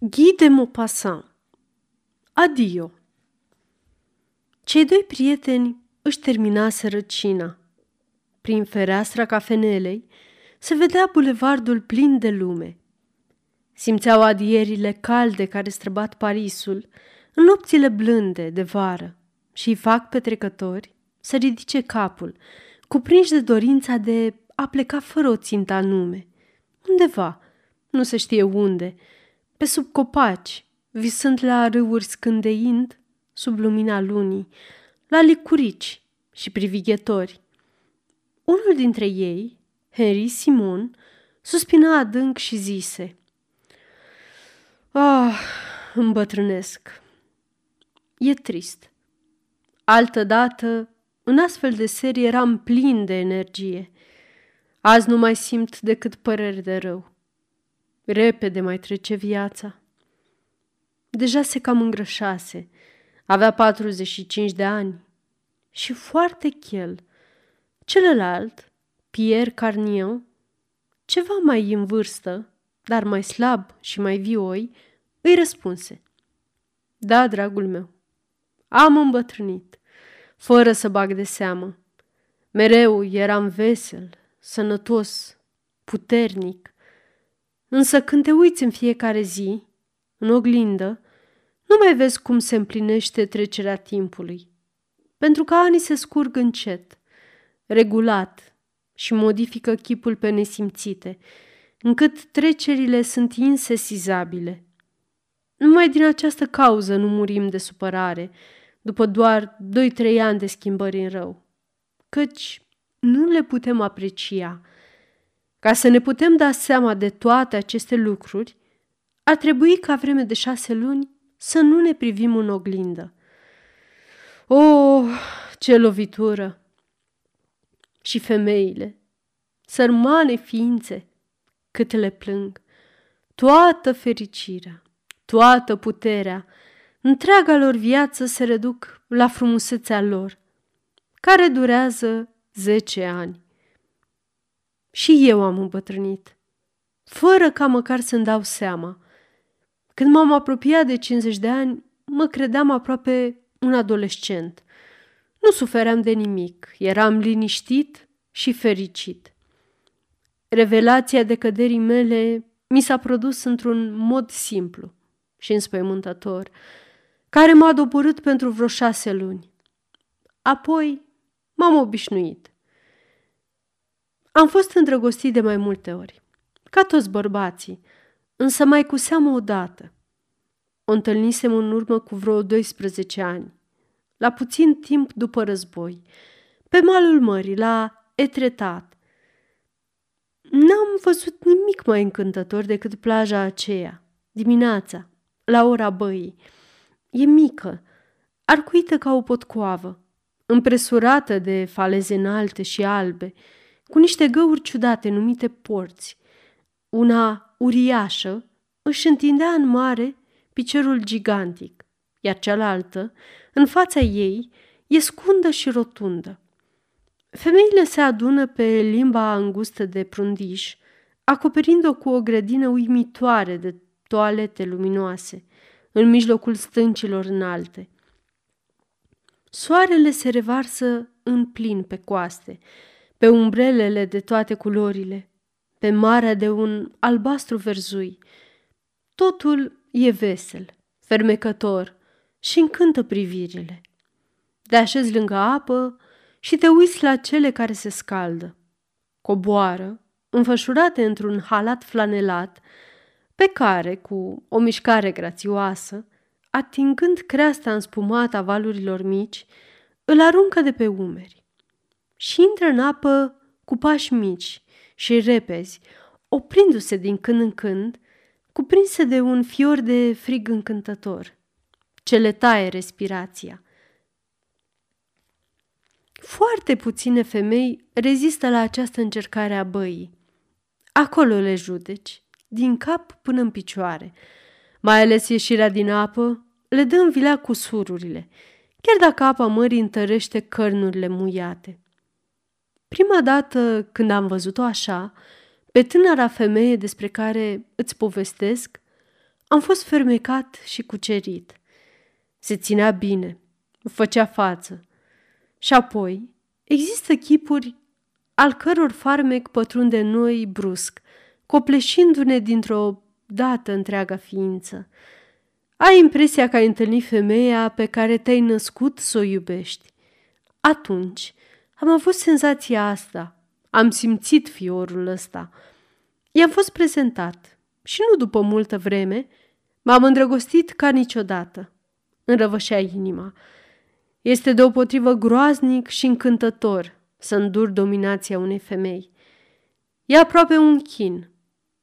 Guy de Maupassant. Adio. Cei doi prieteni își terminaseră cina. Prin fereastra cafenelei se vedea bulevardul plin de lume. Simțeau adierile calde care străbat Parisul în nopțile blânde de vară și îi fac pe trecători să ridice capul, cuprinși de dorința de a pleca fără o țintă anume. Undeva, nu se știe unde, pe sub copaci, visând la râuri scândeind, sub lumina lunii, la licurici și privighetori. Unul dintre ei, Henry Simon, suspina adânc și zise: "Ah, îmbătrânesc. E trist. Altădată, în astfel de serii eram plin de energie. Azi nu mai simt decât păreri de rău. Repede mai trece viața." Deja se cam îngrășase, avea 45 de ani și foarte chel. Celălalt, Pierre Carnieu, ceva mai în vârstă, dar mai slab și mai vioi, îi răspunse: "Da, dragul meu, am îmbătrânit, fără să bag de seamă. Mereu eram vesel, sănătos, puternic. Însă când te uiți în fiecare zi, în oglindă, nu mai vezi cum se împlinește trecerea timpului, pentru că anii se scurg încet, regulat și modifică chipul pe nesimțite, încât trecerile sunt insesizabile. Numai din această cauză nu murim de supărare, după doar 2-3 ani de schimbări în rău, căci nu le putem aprecia. Ca să ne putem da seama de toate aceste lucruri, ar trebui ca vreme de 6 luni să nu ne privim în oglindă." Oh, ce lovitură! Și femeile, sărmane ființe, cât le plâng! Toată fericirea, toată puterea, întreaga lor viață se reduc la frumusețea lor, care durează 10 ani. Și eu am îmbătrânit, fără ca măcar să-mi dau seama. Când m-am apropiat de 50 de ani, mă credeam aproape un adolescent. Nu sufeream de nimic, eram liniștit și fericit. Revelația decăderii mele mi s-a produs într-un mod simplu și înspăimântător, care m-a doborât pentru vreo 6 luni. Apoi m-am obișnuit. Am fost îndrăgostit de mai multe ori, ca toți bărbații, însă mai cu seamă odată. O întâlnisem în urmă cu vreo 12 ani, la puțin timp după război, pe malul mării, la Etretat. N-am văzut nimic mai încântător decât plaja aceea, dimineața, la ora băii. E mică, arcuită ca o potcoavă, împresurată de faleze înalte și albe, cu niște găuri ciudate numite porți. Una uriașă își întindea în mare piciorul gigantic, iar cealaltă, în fața ei, e scundă și rotundă. Femeile se adună pe limba îngustă de prundiș, acoperind-o cu o grădină uimitoare de toalete luminoase, în mijlocul stâncilor înalte. Soarele se revarsă în plin pe coaste, pe umbrelele de toate culorile, pe marea de un albastru verzui. Totul e vesel, fermecător și încântă privirile. Te așezi lângă apă și te uiți la cele care se scaldă. Coboară, înfășurate într-un halat flanelat, pe care, cu o mișcare grațioasă, atingând creasta înspumată a valurilor mici, îl aruncă de pe umeri și intră în apă cu pași mici și repezi, oprindu-se din când în când, cuprinse de un fior de frig încântător, ce le taie respirația. Foarte puține femei rezistă la această încercare a băii. Acolo le judeci, din cap până în picioare. Mai ales ieșirea din apă le dă în vilea cu sururile, chiar dacă apa mării întărește cărnurile muiate. Prima dată când am văzut-o așa, pe tânăra femeie despre care îți povestesc, Am fost fermecat și cucerit. Se ținea bine, făcea față. Și apoi, există chipuri al căror farmec pătrunde în noi brusc, copleșindu-ne dintr-o dată întreaga ființă. Ai impresia că ai întâlnit femeia pe care te-ai născut să o iubești. Atunci am avut senzația asta, am simțit fiorul ăsta. I-am fost prezentat și nu după multă vreme m-am îndrăgostit ca niciodată. Înrăvășea inima. Este deopotrivă groaznic și încântător să înduri dominația unei femei. E aproape un chin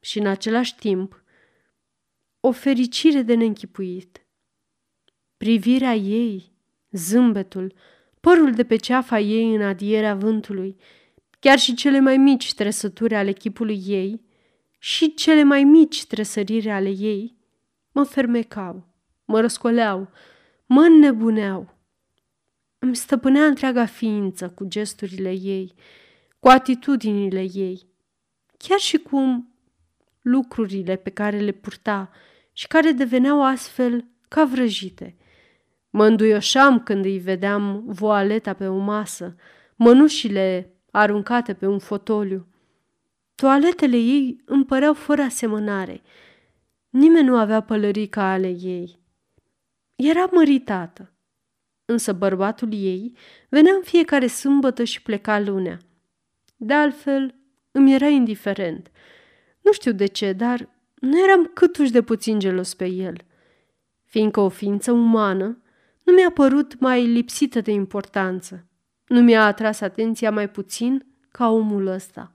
și în același timp o fericire de neînchipuit. Privirea ei, zâmbetul, părul de pe ceafa ei în adierea vântului, chiar și cele mai mici trăsături ale chipului ei și cele mai mici tresăriri ale ei mă fermecau, mă răscoleau, mă înnebuneau. Îmi stăpânea întreaga ființă cu gesturile ei, cu atitudinile ei, chiar și cu lucrurile pe care le purta și care deveneau astfel ca vrăjite. Mă înduioșam când îi vedeam voaleta pe o masă, mănușile aruncate pe un fotoliu. Toaletele ei îmi păreau fără asemănare. Nimeni nu avea pălărica ale ei. Era măritată, însă bărbatul ei venea în fiecare sâmbătă și pleca lunea. De altfel, îmi era indiferent. Nu știu de ce, dar nu eram câtuși de puțin gelos pe el. Fiindcă o ființă umană nu mi-a părut mai lipsită de importanță. Nu mi-a atras atenția mai puțin ca omul ăsta.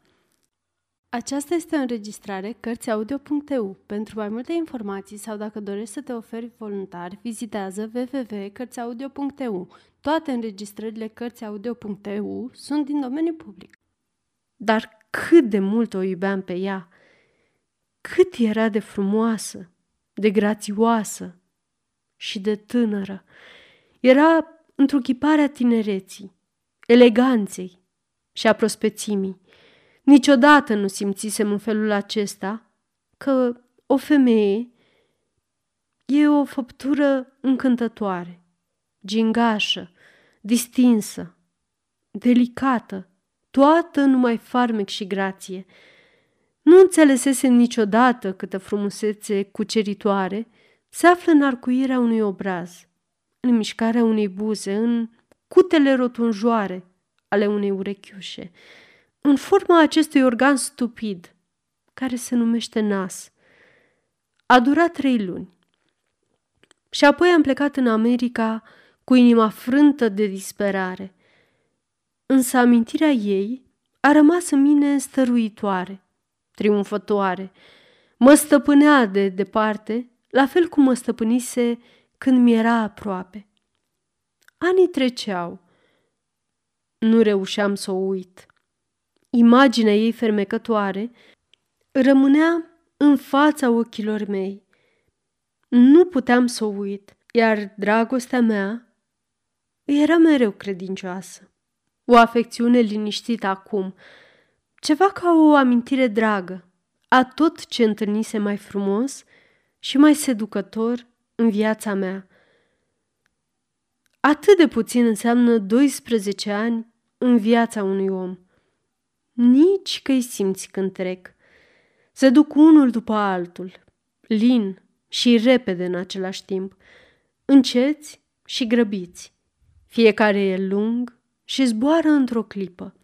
Aceasta este o înregistrare Cărțiaudio.eu. Pentru mai multe informații sau dacă dorești să te oferi voluntar, vizitează www.cărțiaudio.eu. Toate înregistrările Cărțiaudio.eu sunt din domeniu public. Dar cât de mult o iubeam pe ea! Cât era de frumoasă, de grațioasă și de tânără! Era întruchiparea tinereții, eleganței și a prospețimii. Niciodată nu simțisem în felul acesta că o femeie e o făptură încântătoare, gingașă, distinsă, delicată, toată numai farmec și grație. Nu înțelesesem niciodată câtă frumusețe cuceritoare se află în arcuirea unui obraz, în mișcarea unei buze, în cutele rotunjoare ale unei urechiușe, în forma acestui organ stupid, care se numește nas. A durat 3 luni. Și apoi am plecat în America cu inima frântă de disperare. Însă amintirea ei a rămas în mine stăruitoare, triumfătoare. Mă stăpânea de departe, la fel cum mă stăpânise când mi-era aproape. Anii treceau. Nu reușeam să o uit. Imaginea ei fermecătoare rămânea în fața ochilor mei. Nu puteam să o uit, iar dragostea mea era mereu credincioasă. O afecțiune liniștită acum, ceva ca o amintire dragă a tot ce întâlnise mai frumos și mai seducător în viața mea. Atât de puțin înseamnă 12 ani în viața unui om. Nici că-i simți când trec. Se duc unul după altul, lin și repede în același timp, înceți și grăbiți. Fiecare e lung și zboară într-o clipă,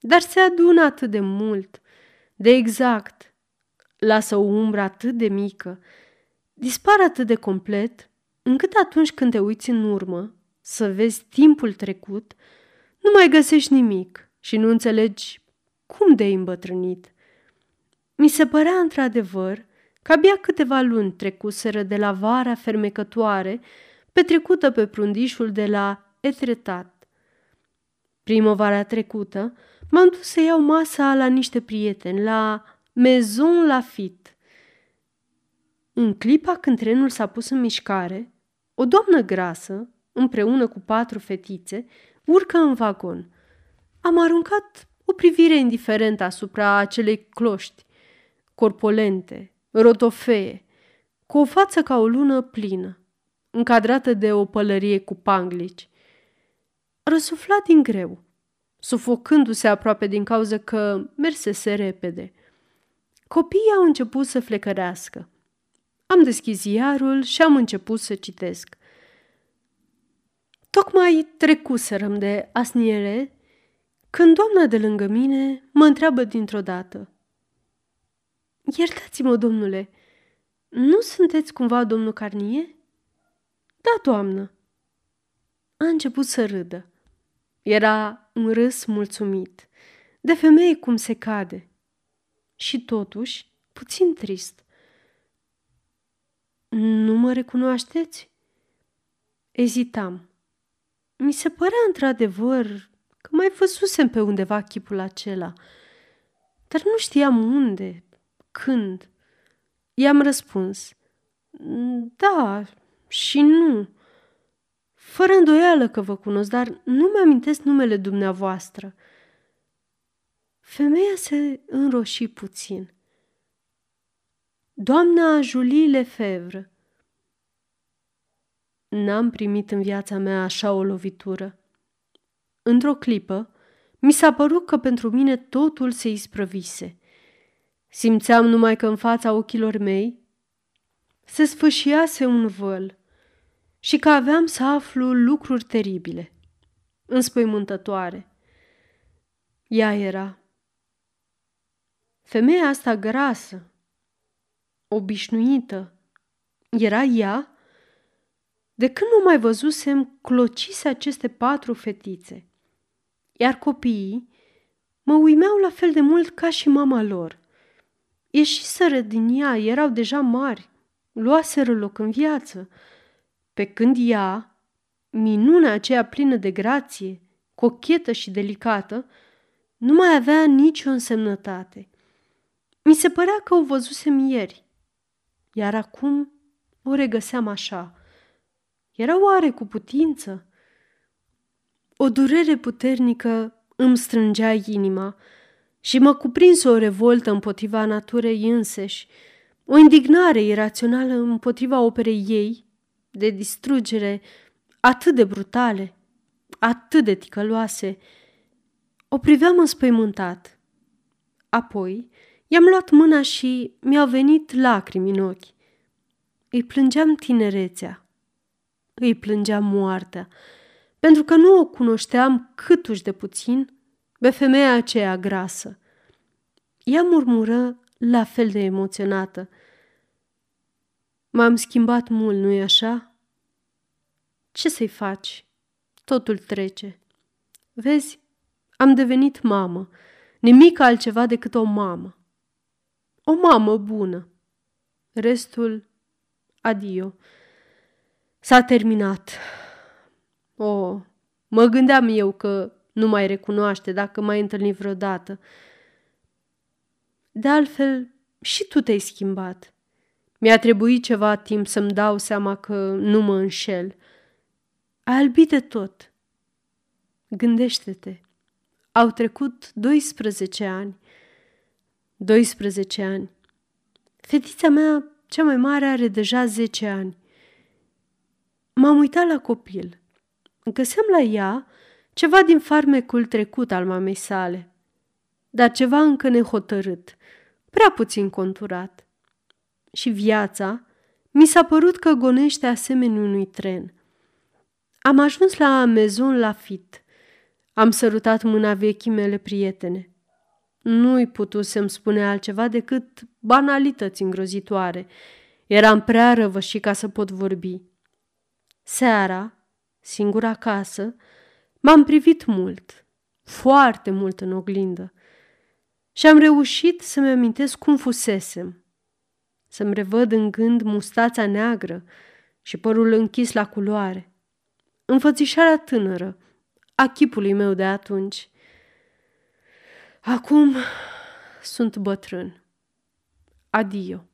dar se adună atât de mult, de exact, lasă o umbră atât de mică, dispar atât de complet, încât atunci când te uiți în urmă să vezi timpul trecut, nu mai găsești nimic și nu înțelegi cum de-ai îmbătrânit. Mi se părea într-adevăr că abia câteva luni trecuseră de la vara fermecătoare petrecută pe prundișul de la Etretat. Primăvara trecută m-am dus să iau masa la niște prieteni, la Maison Lafite. În clipa când trenul s-a pus în mișcare, o doamnă grasă, împreună cu 4 fetițe, urcă în vagon. Am aruncat o privire indiferentă asupra acelei cloști, corpulente, rotofee, cu o față ca o lună plină, încadrată de o pălărie cu panglici. Răsufla din greu, sufocându-se aproape din cauză că mersese repede. Copiii au început să flecărească. Am deschis ziarul și am început să citesc. Tocmai trecuserăm de asniere când doamna de lângă mine mă întreabă dintr-o dată: "Iertați-mă, domnule, nu sunteți cumva domnul Carnieu?" "Da, doamnă." A început să râdă. Era un râs mulțumit, de femeie cum se cade, și totuși puțin trist. "Nu mă recunoașteți?" Ezitam. Mi se părea într-adevăr că mai văzusem pe undeva chipul acela, dar nu știam unde, când. I-am răspuns: "Da și nu. Fără îndoială că vă cunosc, dar nu mi-amintesc numele dumneavoastră." Femeia se înroși puțin. "Doamna Julie Lefevre." N-am primit în viața mea așa o lovitură. Într-o clipă, mi s-a părut că pentru mine totul se isprăvise. Simțeam numai că în fața ochilor mei se sfâșiase un văl și că aveam să aflu lucruri teribile, înspăimântătoare. Ea era femeia asta grasă, obișnuită. Era ea? De când nu mai văzusem, clocise aceste 4 fetițe, iar copiii mă uimeau la fel de mult ca și mama lor. Ieșiseră din ea, erau deja mari, luaseră loc în viață, pe când ea, minunea aceea plină de grație, cochetă și delicată, nu mai avea nicio însemnătate. Mi se părea că o văzusem ieri, iar acum o regăseam așa. Era oare cu putință? O durere puternică îmi strângea inima și mă cuprinse o revoltă împotriva naturei înseși, o indignare irațională împotriva operei ei, de distrugere atât de brutale, atât de ticăloase. O priveam înspăimântat. Apoi i-am luat mâna și mi-au venit lacrimi în ochi. Îi plângeam tinerețea. Îi plângea moartea, pentru că nu o cunoșteam câtuși de puțin pe femeia aceea grasă. Ea murmură la fel de emoționată: "M-am schimbat mult, nu-i așa? Ce să-i faci? Totul trece. Vezi, am devenit mamă, nimic altceva decât o mamă. O mamă bună. Restul, adio. S-a terminat." Oh, mă gândeam eu că nu mai recunoaște dacă m-ai întâlnit vreodată. "De altfel, și tu te-ai schimbat. Mi-a trebuit ceva timp să-mi dau seama că nu mă înșel. Ai albit de tot. Gândește-te, au trecut 12 ani. 12 ani. Fetița mea cea mai mare are deja 10 ani. M-am uitat la copil. Găseam la ea ceva din farmecul trecut al mamei sale, dar ceva încă nehotărât, prea puțin conturat. Și viața mi s-a părut că gonește asemenea unui tren. Am ajuns la Maison Lafite. Am sărutat mâna vechii mele prietene. Nu-i putusem spune altceva decât banalități îngrozitoare. Eram prea răvășit ca să pot vorbi. Seara, singur acasă, m-am privit mult, foarte mult în oglindă și am reușit să-mi amintesc cum fusesem, să-mi revăd în gând mustața neagră și părul închis la culoare, înfățișarea tânără a chipului meu de atunci. Acum sunt bătrân. Adio.